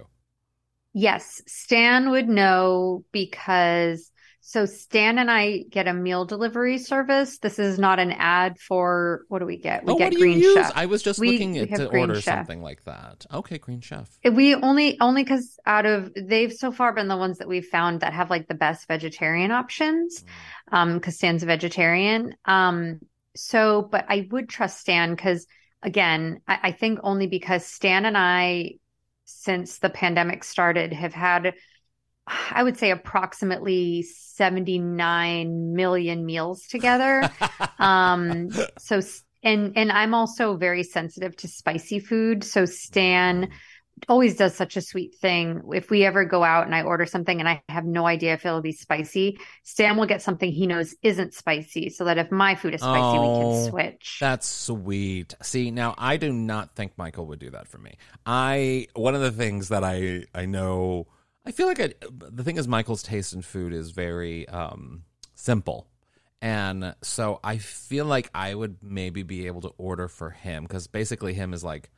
Yes, Stan would know because so Stan and I get a meal delivery service. This is not an ad for what do we get? We oh, get what do Green you use? Chef. I was just we, looking at, we to Green order Chef. Something like that. Okay, Green Chef. We only only because out of they've so far been the ones that we've found that have like the best vegetarian options, mm. um, because Stan's a vegetarian. Um, So, but I would trust Stan because, again, I, I think only because Stan and I, since the pandemic started, have had, I would say, approximately seventy-nine million meals together. um, so, and and I'm also very sensitive to spicy food. So Stan always does such a sweet thing. If we ever go out and I order something and I have no idea if it'll be spicy, Stan will get something he knows isn't spicy so that if my food is spicy, oh, we can switch. That's sweet. See, now I do not think Michael would do that for me. I, one of the things that I, I know, I feel like I, the thing is Michael's taste in food is very um, simple. And so I feel like I would maybe be able to order for him because basically him is like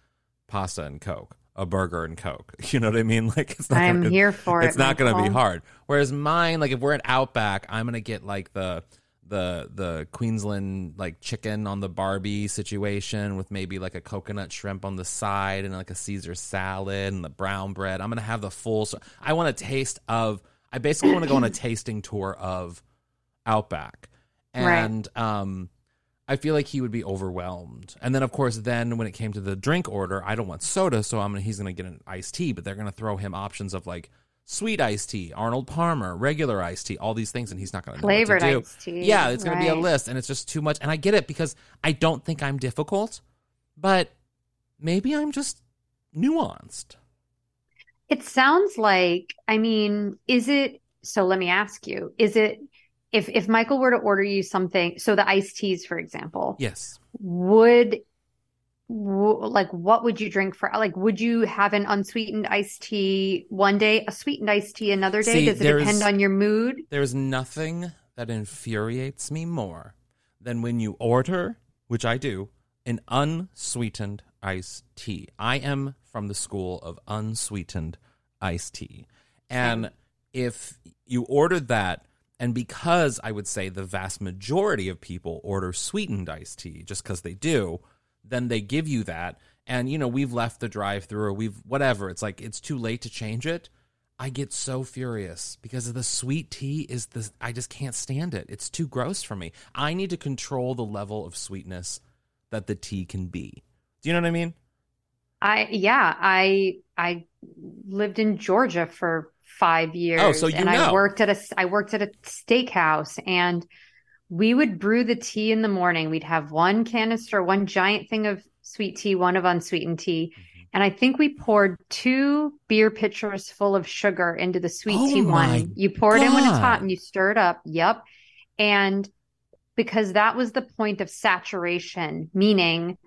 pasta and Coke. A burger and Coke. You know what I mean? Like it's not I'm gonna, here for it's, it. It's not going to be hard. Whereas mine, like if we're at Outback, I'm going to get like the the the Queensland like chicken on the Barbie situation with maybe like a coconut shrimp on the side and like a Caesar salad and the brown bread. I'm going to have the full. So I want a taste of. I basically want to go on a tasting tour of Outback, and right. um. I feel like he would be overwhelmed. And then, of course, then when it came to the drink order, I don't want soda, so I'm gonna, he's going to get an iced tea, but they're going to throw him options of, like, sweet iced tea, Arnold Palmer, regular iced tea, all these things, and he's not going to know what to do. Flavored iced tea. Yeah, it's going right. to be a list, and it's just too much. And I get it because I don't think I'm difficult, but maybe I'm just nuanced. It sounds like, I mean, is it – so let me ask you, is it – If if Michael were to order you something, so the iced teas, for example, yes, would w- like what would you drink for? Like, would you have an unsweetened iced tea one day, a sweetened iced tea another day? See, does it depend on your mood? There's nothing that infuriates me more than when you order, which I do, an unsweetened iced tea. I am from the school of unsweetened iced tea, and mm. if you order that. And because I would say the vast majority of people order sweetened iced tea just because they do, then they give you that. And, you know, we've left the drive-thru or we've whatever. It's like it's too late to change it. I get so furious because the sweet tea is the I just can't stand it. It's too gross for me. I need to control the level of sweetness that the tea can be. Do you know what I mean? I yeah, I I lived in Georgia for five years oh, so you and know. I worked at a I worked at a steakhouse, and we would brew the tea in the morning. We'd have one canister, one giant thing of sweet tea, one of unsweetened tea. And I think we poured two beer pitchers full of sugar into the sweet oh tea one. You pour God. it in when it's hot and you stir it up. Yep. And because that was the point of saturation, meaning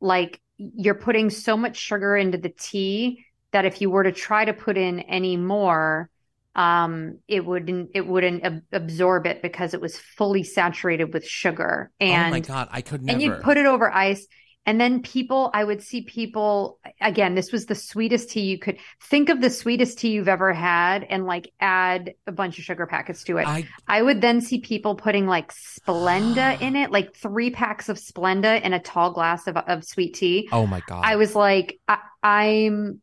like you're putting so much sugar into the tea that if you were to try to put in any more, um, it wouldn't it wouldn't ab- absorb it because it was fully saturated with sugar. And, oh my God, I could never. And you'd put it over ice. And then people, I would see people, again, this was the sweetest tea you could, think of the sweetest tea you've ever had and like add a bunch of sugar packets to it. I, I would then see people putting like Splenda in it, like three packs of Splenda in a tall glass of, of sweet tea. Oh my God. I was like, I, I'm,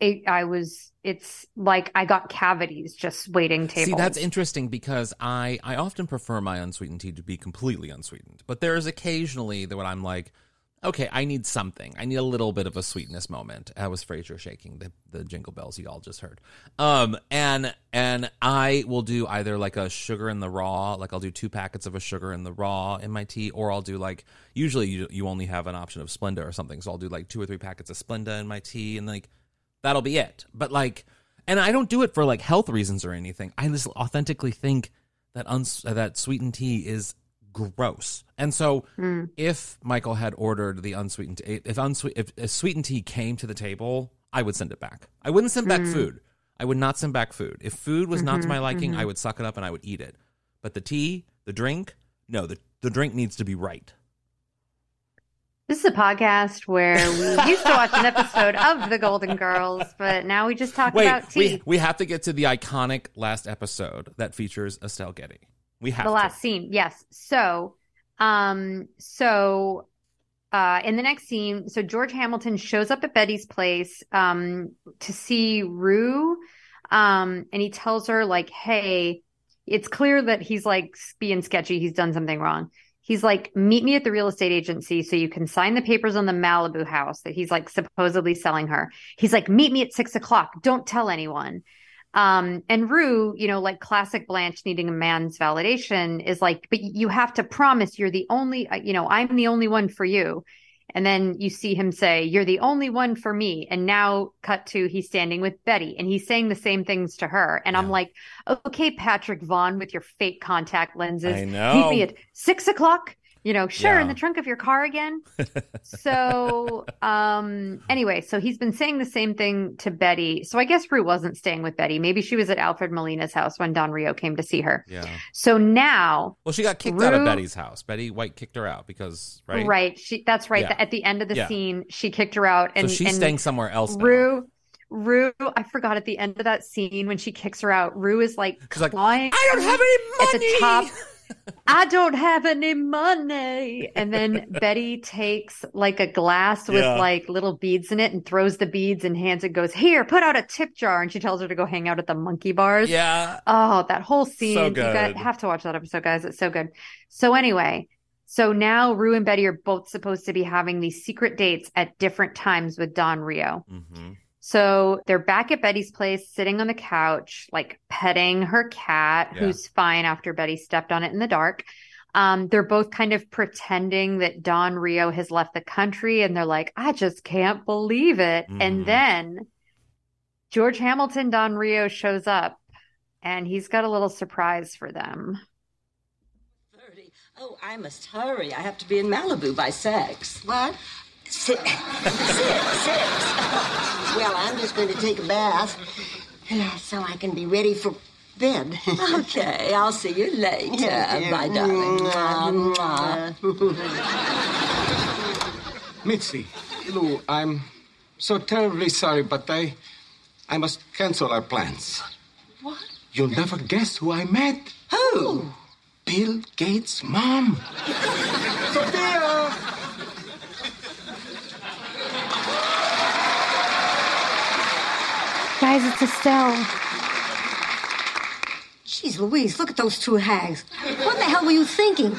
it, I was, it's like I got cavities just waiting tables. See, that's interesting because I, I often prefer my unsweetened tea to be completely unsweetened. But there is occasionally that when I'm like, okay, I need something. I need a little bit of a sweetness moment. That was Frasier shaking the, the jingle bells you all just heard. Um, and and I will do either like a sugar in the raw, like I'll do two packets of a sugar in the raw in my tea, or I'll do like, usually you, you only have an option of Splenda or something, so I'll do like two or three packets of Splenda in my tea, and like that'll be it. But like, and I don't do it for like health reasons or anything. I just authentically think that uns- that sweetened tea is gross. And so mm. if Michael had ordered the unsweetened, if unsweet, if, if sweetened tea came to the table, I would send it back. I wouldn't send mm. back food. I would not send back food. If food was mm-hmm, not to my liking, mm-hmm. I would suck it up and I would eat it. But the tea, the drink, no, the, the drink needs to be right. This is a podcast where we used to watch an episode of The Golden Girls, but now we just talk Wait, about tea. We, we have to get to the iconic last episode that features Estelle Getty. We have the last to. scene. Yes. So, um, so, uh, in the next scene, so George Hamilton shows up at Betty's place, um, to see Rue. Um, and he tells her like, hey, it's clear that he's like being sketchy. He's done something wrong. He's like, meet me at the real estate agency so you can sign the papers on the Malibu house that he's like supposedly selling her. He's like, meet me at six o'clock. Don't tell anyone. Um, and Rue, you know, like classic Blanche needing a man's validation is like, but you have to promise you're the only, you know, I'm the only one for you. And then you see him say, you're the only one for me. And now cut to he's standing with Betty and he's saying the same things to her. And yeah. I'm like, okay, Patrick Vaughn with your fake contact lenses. I know. Meet me at six o'clock. You know, sure, yeah. in the trunk of your car again. So, um, anyway, so he's been saying the same thing to Betty. So I guess Rue wasn't staying with Betty. Maybe she was at Alfred Molina's house when Don Rio came to see her. Yeah. So now... Well, she got kicked Rue, out of Betty's house. Betty White kicked her out because, right? Right. She, that's right. Yeah. At the end of the yeah. scene, she kicked her out. And, so she's and staying somewhere else now. Rue... Rue, I forgot at the end of that scene when she kicks her out, Rue is like, like I don't have any money! At the top... I don't have any money. And then Betty takes like a glass with yeah. like little beads in it and throws the beads in hands and goes, here, put out a tip jar. And she tells her to go hang out at the monkey bars. Yeah. Oh, that whole scene. So good. You guys have to watch that episode, guys. It's so good. So anyway, so now Rue and Betty are both supposed to be having these secret dates at different times with Don Rio. Mm-hmm. So they're back at Betty's place, sitting on the couch, like petting her cat, yeah. who's fine after Betty stepped on it in the dark. Um, they're both kind of pretending that Don Rio has left the country, and they're like, I just can't believe it. Mm. And then George Hamilton Don Rio shows up, and he's got a little surprise for them. thirty Oh, I must hurry. I have to be in Malibu by six. What? Six. Six. Six. Well, I'm just going to take a bath so I can be ready for bed. Okay, I'll see you later. Yeah, bye, darling. Mwah, mwah. Mitzi, Lou, I'm so terribly sorry, but I, I must cancel our plans. What? You'll never guess who I met. Who? Bill Gates' mom. Sophia! Guys, it's Estelle. Jeez Louise, look at those two hags. What the hell were you thinking?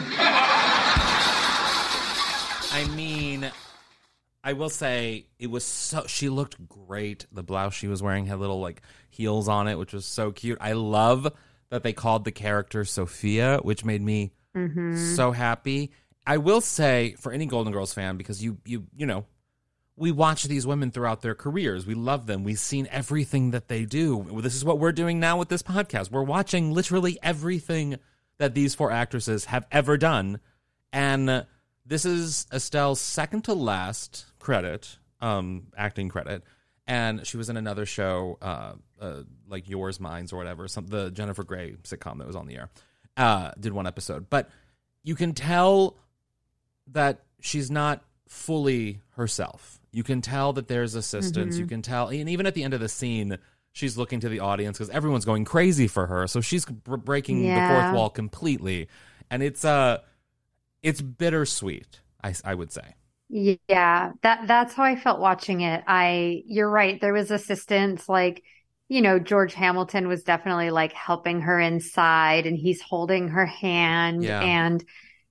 I mean, I will say it was so... She looked great. The blouse she was wearing had little, like, heels on it, which was so cute. I love that they called the character Sophia, which made me mm-hmm. so happy. I will say, for any Golden Girls fan, because you, you, you know... We watch these women throughout their careers. We love them. We've seen everything that they do. This is what we're doing now with this podcast. We're watching literally everything that these four actresses have ever done. And this is Estelle's second to last credit, um, acting credit. And she was in another show, uh, uh, like Yours, Mines, or whatever, some, the Jennifer Grey sitcom that was on the air. Uh, did one episode. But you can tell that she's not fully herself. You can tell that there's assistance. Mm-hmm. You can tell, and even at the end of the scene, she's looking to the audience because everyone's going crazy for her. So she's b- breaking yeah. the fourth wall completely, and it's uh, it's bittersweet. I, I would say. Yeah, that that's how I felt watching it. I you're right. There was assistance, like you know, George Hamilton was definitely like helping her inside, and he's holding her hand. Yeah. And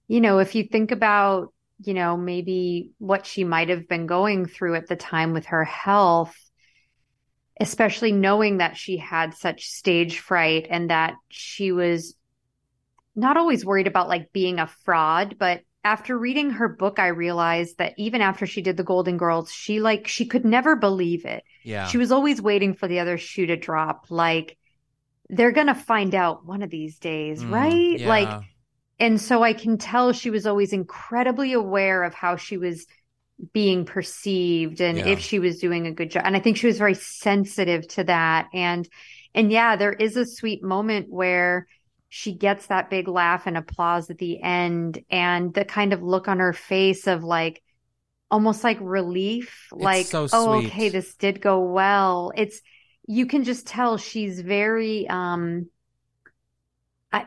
you know, if you think about. You know, maybe what she might have been going through at the time with her health, especially knowing that she had such stage fright and that she was not always worried about like being a fraud. But after reading her book, I realized that even after she did the Golden Girls, she like she could never believe it. Yeah, she was always waiting for the other shoe to drop. Like they're going to find out one of these days, mm, right? Yeah. Like. And so I can tell she was always incredibly aware of how she was being perceived and yeah. if she was doing a good job. And I think she was very sensitive to that. And, and yeah, there is a sweet moment where she gets that big laugh and applause at the end and the kind of look on her face of like, almost like relief, it's like, so oh, okay, this did go well. It's, you can just tell she's very, um, I,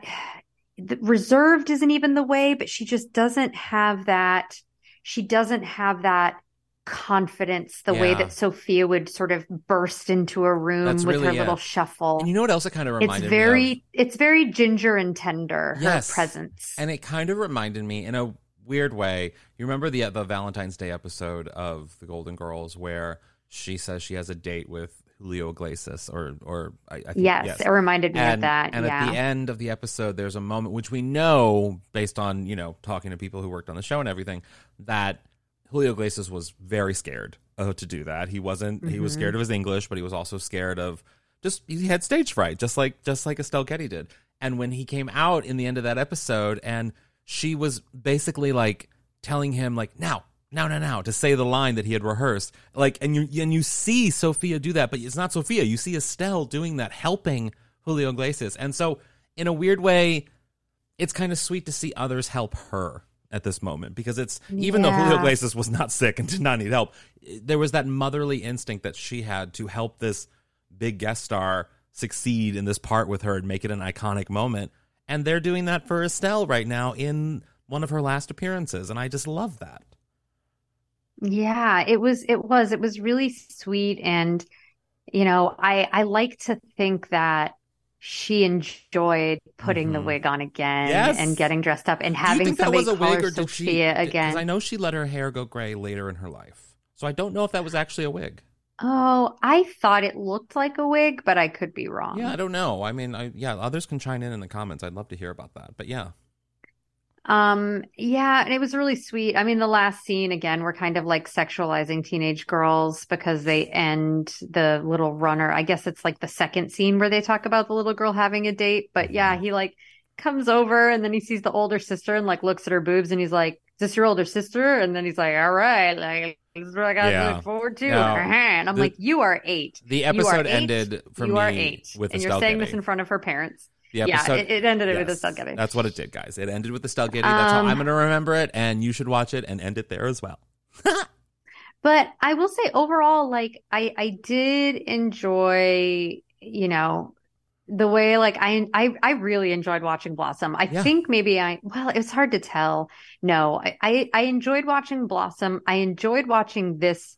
The reserved isn't even the way, but she just doesn't have that. She doesn't have that confidence the yeah. way that Sophia would sort of burst into a room That's with really her it. little shuffle. And you know what else it kind of reminded it's very, me of? It's very ginger and tender, yes. her presence. And it kind of reminded me in a weird way. You remember the, the Valentine's Day episode of The Golden Girls where she says she has a date with Julio Iglesias, or or I, I think, yes, yes, it reminded me and, of that. And yeah. at the end of the episode, there's a moment which we know, based on you know talking to people who worked on the show and everything, that Julio Iglesias was very scared uh, to do that. He wasn't. Mm-hmm. He was scared of his English, but he was also scared of just he had stage fright, just like just like Estelle Getty did. And when he came out in the end of that episode, and she was basically like telling him like now. No, no, no, to say the line that he had rehearsed. Like, and you and you see Sophia do that, but it's not Sophia. You see Estelle doing that, helping Julio Iglesias. And so, in a weird way, it's kind of sweet to see others help her at this moment. Because it's, even yeah. though Julio Iglesias was not sick and did not need help, there was that motherly instinct that she had to help this big guest star succeed in this part with her and make it an iconic moment. And they're doing that for Estelle right now in one of her last appearances. And I just love that. Yeah, it was, it was, it was really sweet. And, you know, I, I like to think that she enjoyed putting mm-hmm. the wig on again yes. and getting dressed up and having somebody call her Sophia again. Because I know she let her hair go gray later in her life. So I don't know if that was actually a wig. Oh, I thought it looked like a wig, but I could be wrong. Yeah, I don't know. I mean, I, yeah, others can chime in in the comments. I'd love to hear about that. But yeah. Um, yeah, and it was really sweet. I mean, the last scene, again, we're kind of like sexualizing teenage girls because they end the little runner. I guess it's like the second scene where they talk about the little girl having a date. But yeah, he like comes over and then he sees the older sister and like looks at her boobs and he's like, is this your older sister? And then he's like, all right, like, this is what I got yeah. to look forward to. No. And I'm the, like, you are eight. The episode eight, ended for you me are eight. With and Estelle you're saying Getty. This in front of her parents. Episode, yeah, it, it ended yes, with Estelle Getty. That's what it did, guys. It ended with Estelle Getty. Um, that's how I'm going to remember it, and you should watch it and end it there as well. But I will say overall, like, I, I did enjoy, you know, the way, like, I, I, I really enjoyed watching Blossom. I yeah. think maybe I, well, it's hard to tell. No, I, I, I enjoyed watching Blossom. I enjoyed watching this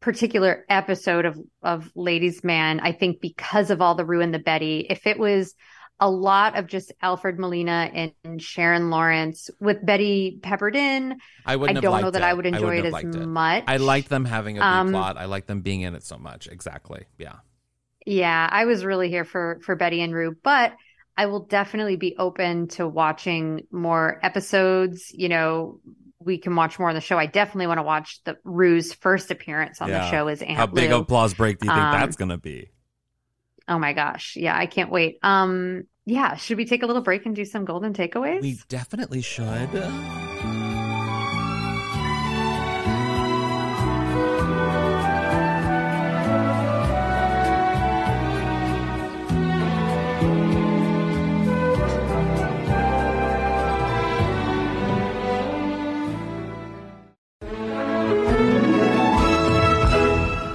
particular episode of, of Ladies Man. I think because of all the Rue and the Betty, if it was a lot of just Alfred Molina and, and Sharon Lawrence with Betty peppered in, I wouldn't I don't know that it. I would enjoy I it as it. much. I like them having a B um, plot. I like them being in it so much. Exactly. Yeah. Yeah, I was really here for, for Betty and Rue, but I will definitely be open to watching more episodes. You know, we can watch more on the show. I definitely want to watch the Rue's first appearance on yeah. the show as Aunt How Lou. Big applause break do you think um, that's going to be? Oh my gosh. Yeah, I can't wait. Um, yeah, should we take a little break and do some golden takeaways? We definitely should.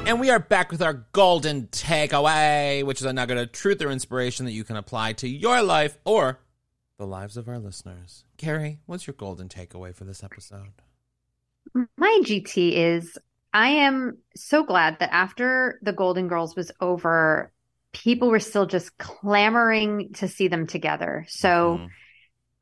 And we are back with our golden takeaway, which is a nugget of truth or inspiration that you can apply to your life or the lives of our listeners. Carrie, what's your golden takeaway for this episode? My G T is I am so glad that after the Golden Girls was over, people were still just clamoring to see them together. So mm-hmm.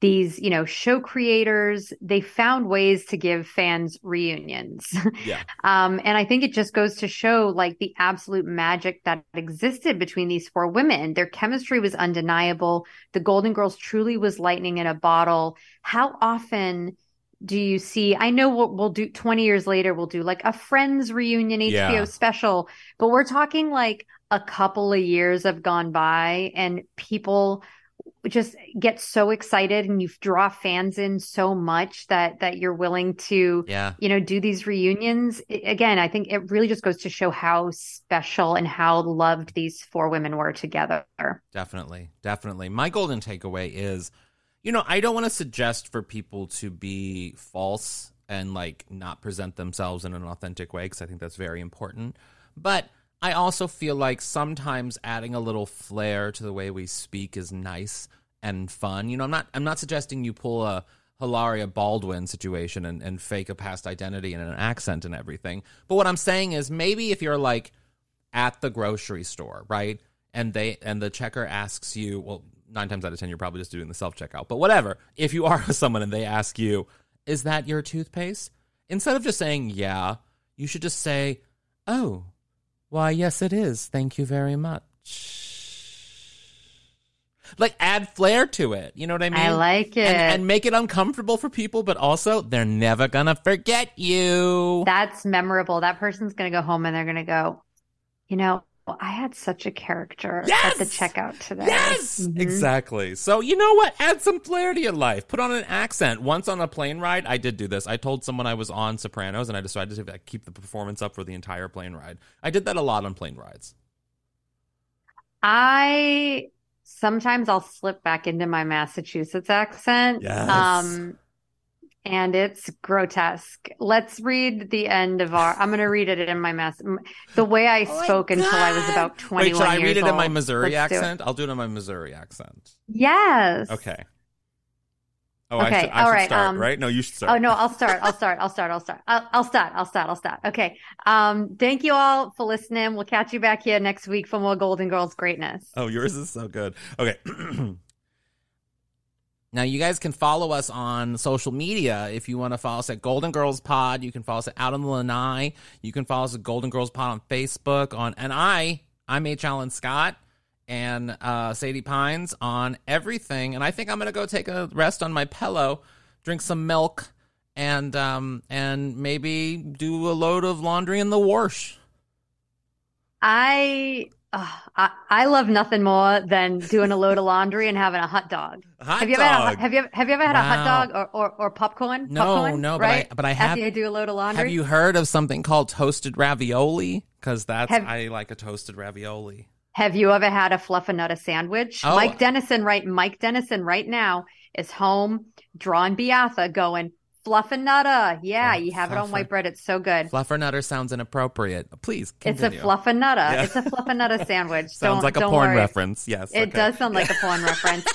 these, you know, show creators, they found ways to give fans reunions. Yeah. um, and I think it just goes to show, like, the absolute magic that existed between these four women. Their chemistry was undeniable. The Golden Girls truly was lightning in a bottle. How often do you see, I know what we'll do twenty years later, we'll do like a Friends reunion H B O yeah. special, but we're talking like a couple of years have gone by and people just get so excited, and you draw fans in so much that that you're willing to, yeah. you know, do these reunions. It, again, I think it really just goes to show how special and how loved these four women were together. Definitely. Definitely. My golden takeaway is, you know, I don't want to suggest for people to be false and, like, not present themselves in an authentic way, because I think that's very important. But I also feel like sometimes adding a little flair to the way we speak is nice and fun. You know, I'm not I'm not suggesting you pull a Hilaria Baldwin situation and, and fake a past identity and an accent and everything. But what I'm saying is, maybe if you're, like, at the grocery store, right, and they and the checker asks you, well, nine times out of ten, you're probably just doing the self-checkout. But whatever, if you are with someone and they ask you, is that your toothpaste? Instead of just saying, yeah, you should just say, oh, why, yes, it is. Thank you very much. Like, add flair to it. You know what I mean? I like it. And, and make it uncomfortable for people, but also they're never going to forget you. That's memorable. That person's going to go home and they're going to go, you know, I had such a character yes! at the checkout today. Yes, mm-hmm. exactly. So, you know what? Add some flair to your life. Put on an accent. Once on a plane ride, I did do this. I told someone I was on Sopranos, and I decided to keep the performance up for the entire plane ride. I did that a lot on plane rides. I sometimes I'll slip back into my Massachusetts accent. Yes. Um, And it's grotesque. Let's read the end of our... I'm going to read it in my... Mass. The way I oh spoke until I was about twenty-one years old. Wait, should I read it old. in my Missouri Let's accent? Do I'll do it in my Missouri accent. Yes. Okay. Oh, okay. I should, I should right. start, um, right? No, you should start. Oh, no, I'll start. I'll start. I'll start. I'll start. I'll, I'll start. I'll start. I'll start. Okay. Um, thank you all for listening. We'll catch you back here next week for more Golden Girls greatness. Oh, yours is so good. Okay. Now, you guys can follow us on social media. If you want to follow us at Golden Girls Pod, you can follow us at Out on the Lanai. You can follow us at Golden Girls Pod on Facebook. On And I, I'm H Allen Scott and uh, Sadie Pines on everything. And I think I'm going to go take a rest on my pillow, drink some milk, and um, and maybe do a load of laundry in the wash. I... Oh, I, I love nothing more than doing a load of laundry and having a hot dog. Hot have you ever dog. Had a, have you have you ever had wow. a hot dog or, or, or popcorn? No, popcorn, no, right? but I, but I have. After you do a load of laundry. Have you heard of something called toasted ravioli? Because that's have, I like a toasted ravioli. Have you ever had a fluffernutter sandwich? Oh. Mike Dennison, right? Mike Dennison, right now is home drawing Biafra, going. Fluffernutter. Yeah, oh, you have fluffer. It on white bread. It's so good. Fluffernutter sounds inappropriate. Please continue. It's a fluffernutter. Yeah. It's a fluffernutter sandwich. Sounds don't, like a don't porn worry. Reference. Yes. It okay. does sound like a porn reference.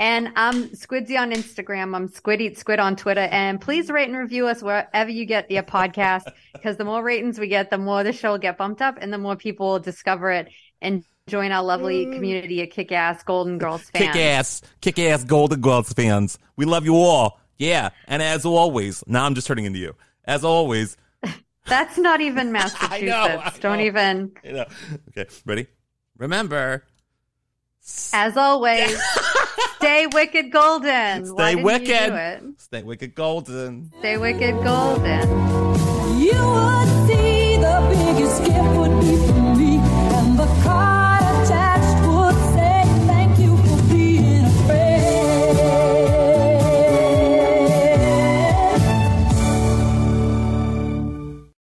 And I'm Squidsy on Instagram. I'm Squid Eat Squid on Twitter. And please rate and review us wherever you get your podcast, because the more ratings we get, the more the show will get bumped up and the more people will discover it and join our lovely community of kick-ass Golden Girls fans. Kick-ass. Kick-ass Golden Girls fans. We love you all. Yeah. And as always, now I'm just turning into you. As always. That's not even Massachusetts. I know, I Don't know. even. I know. Okay. Ready? Remember. As always. Stay wicked golden. Stay wicked. Stay wicked golden. Stay wicked golden. You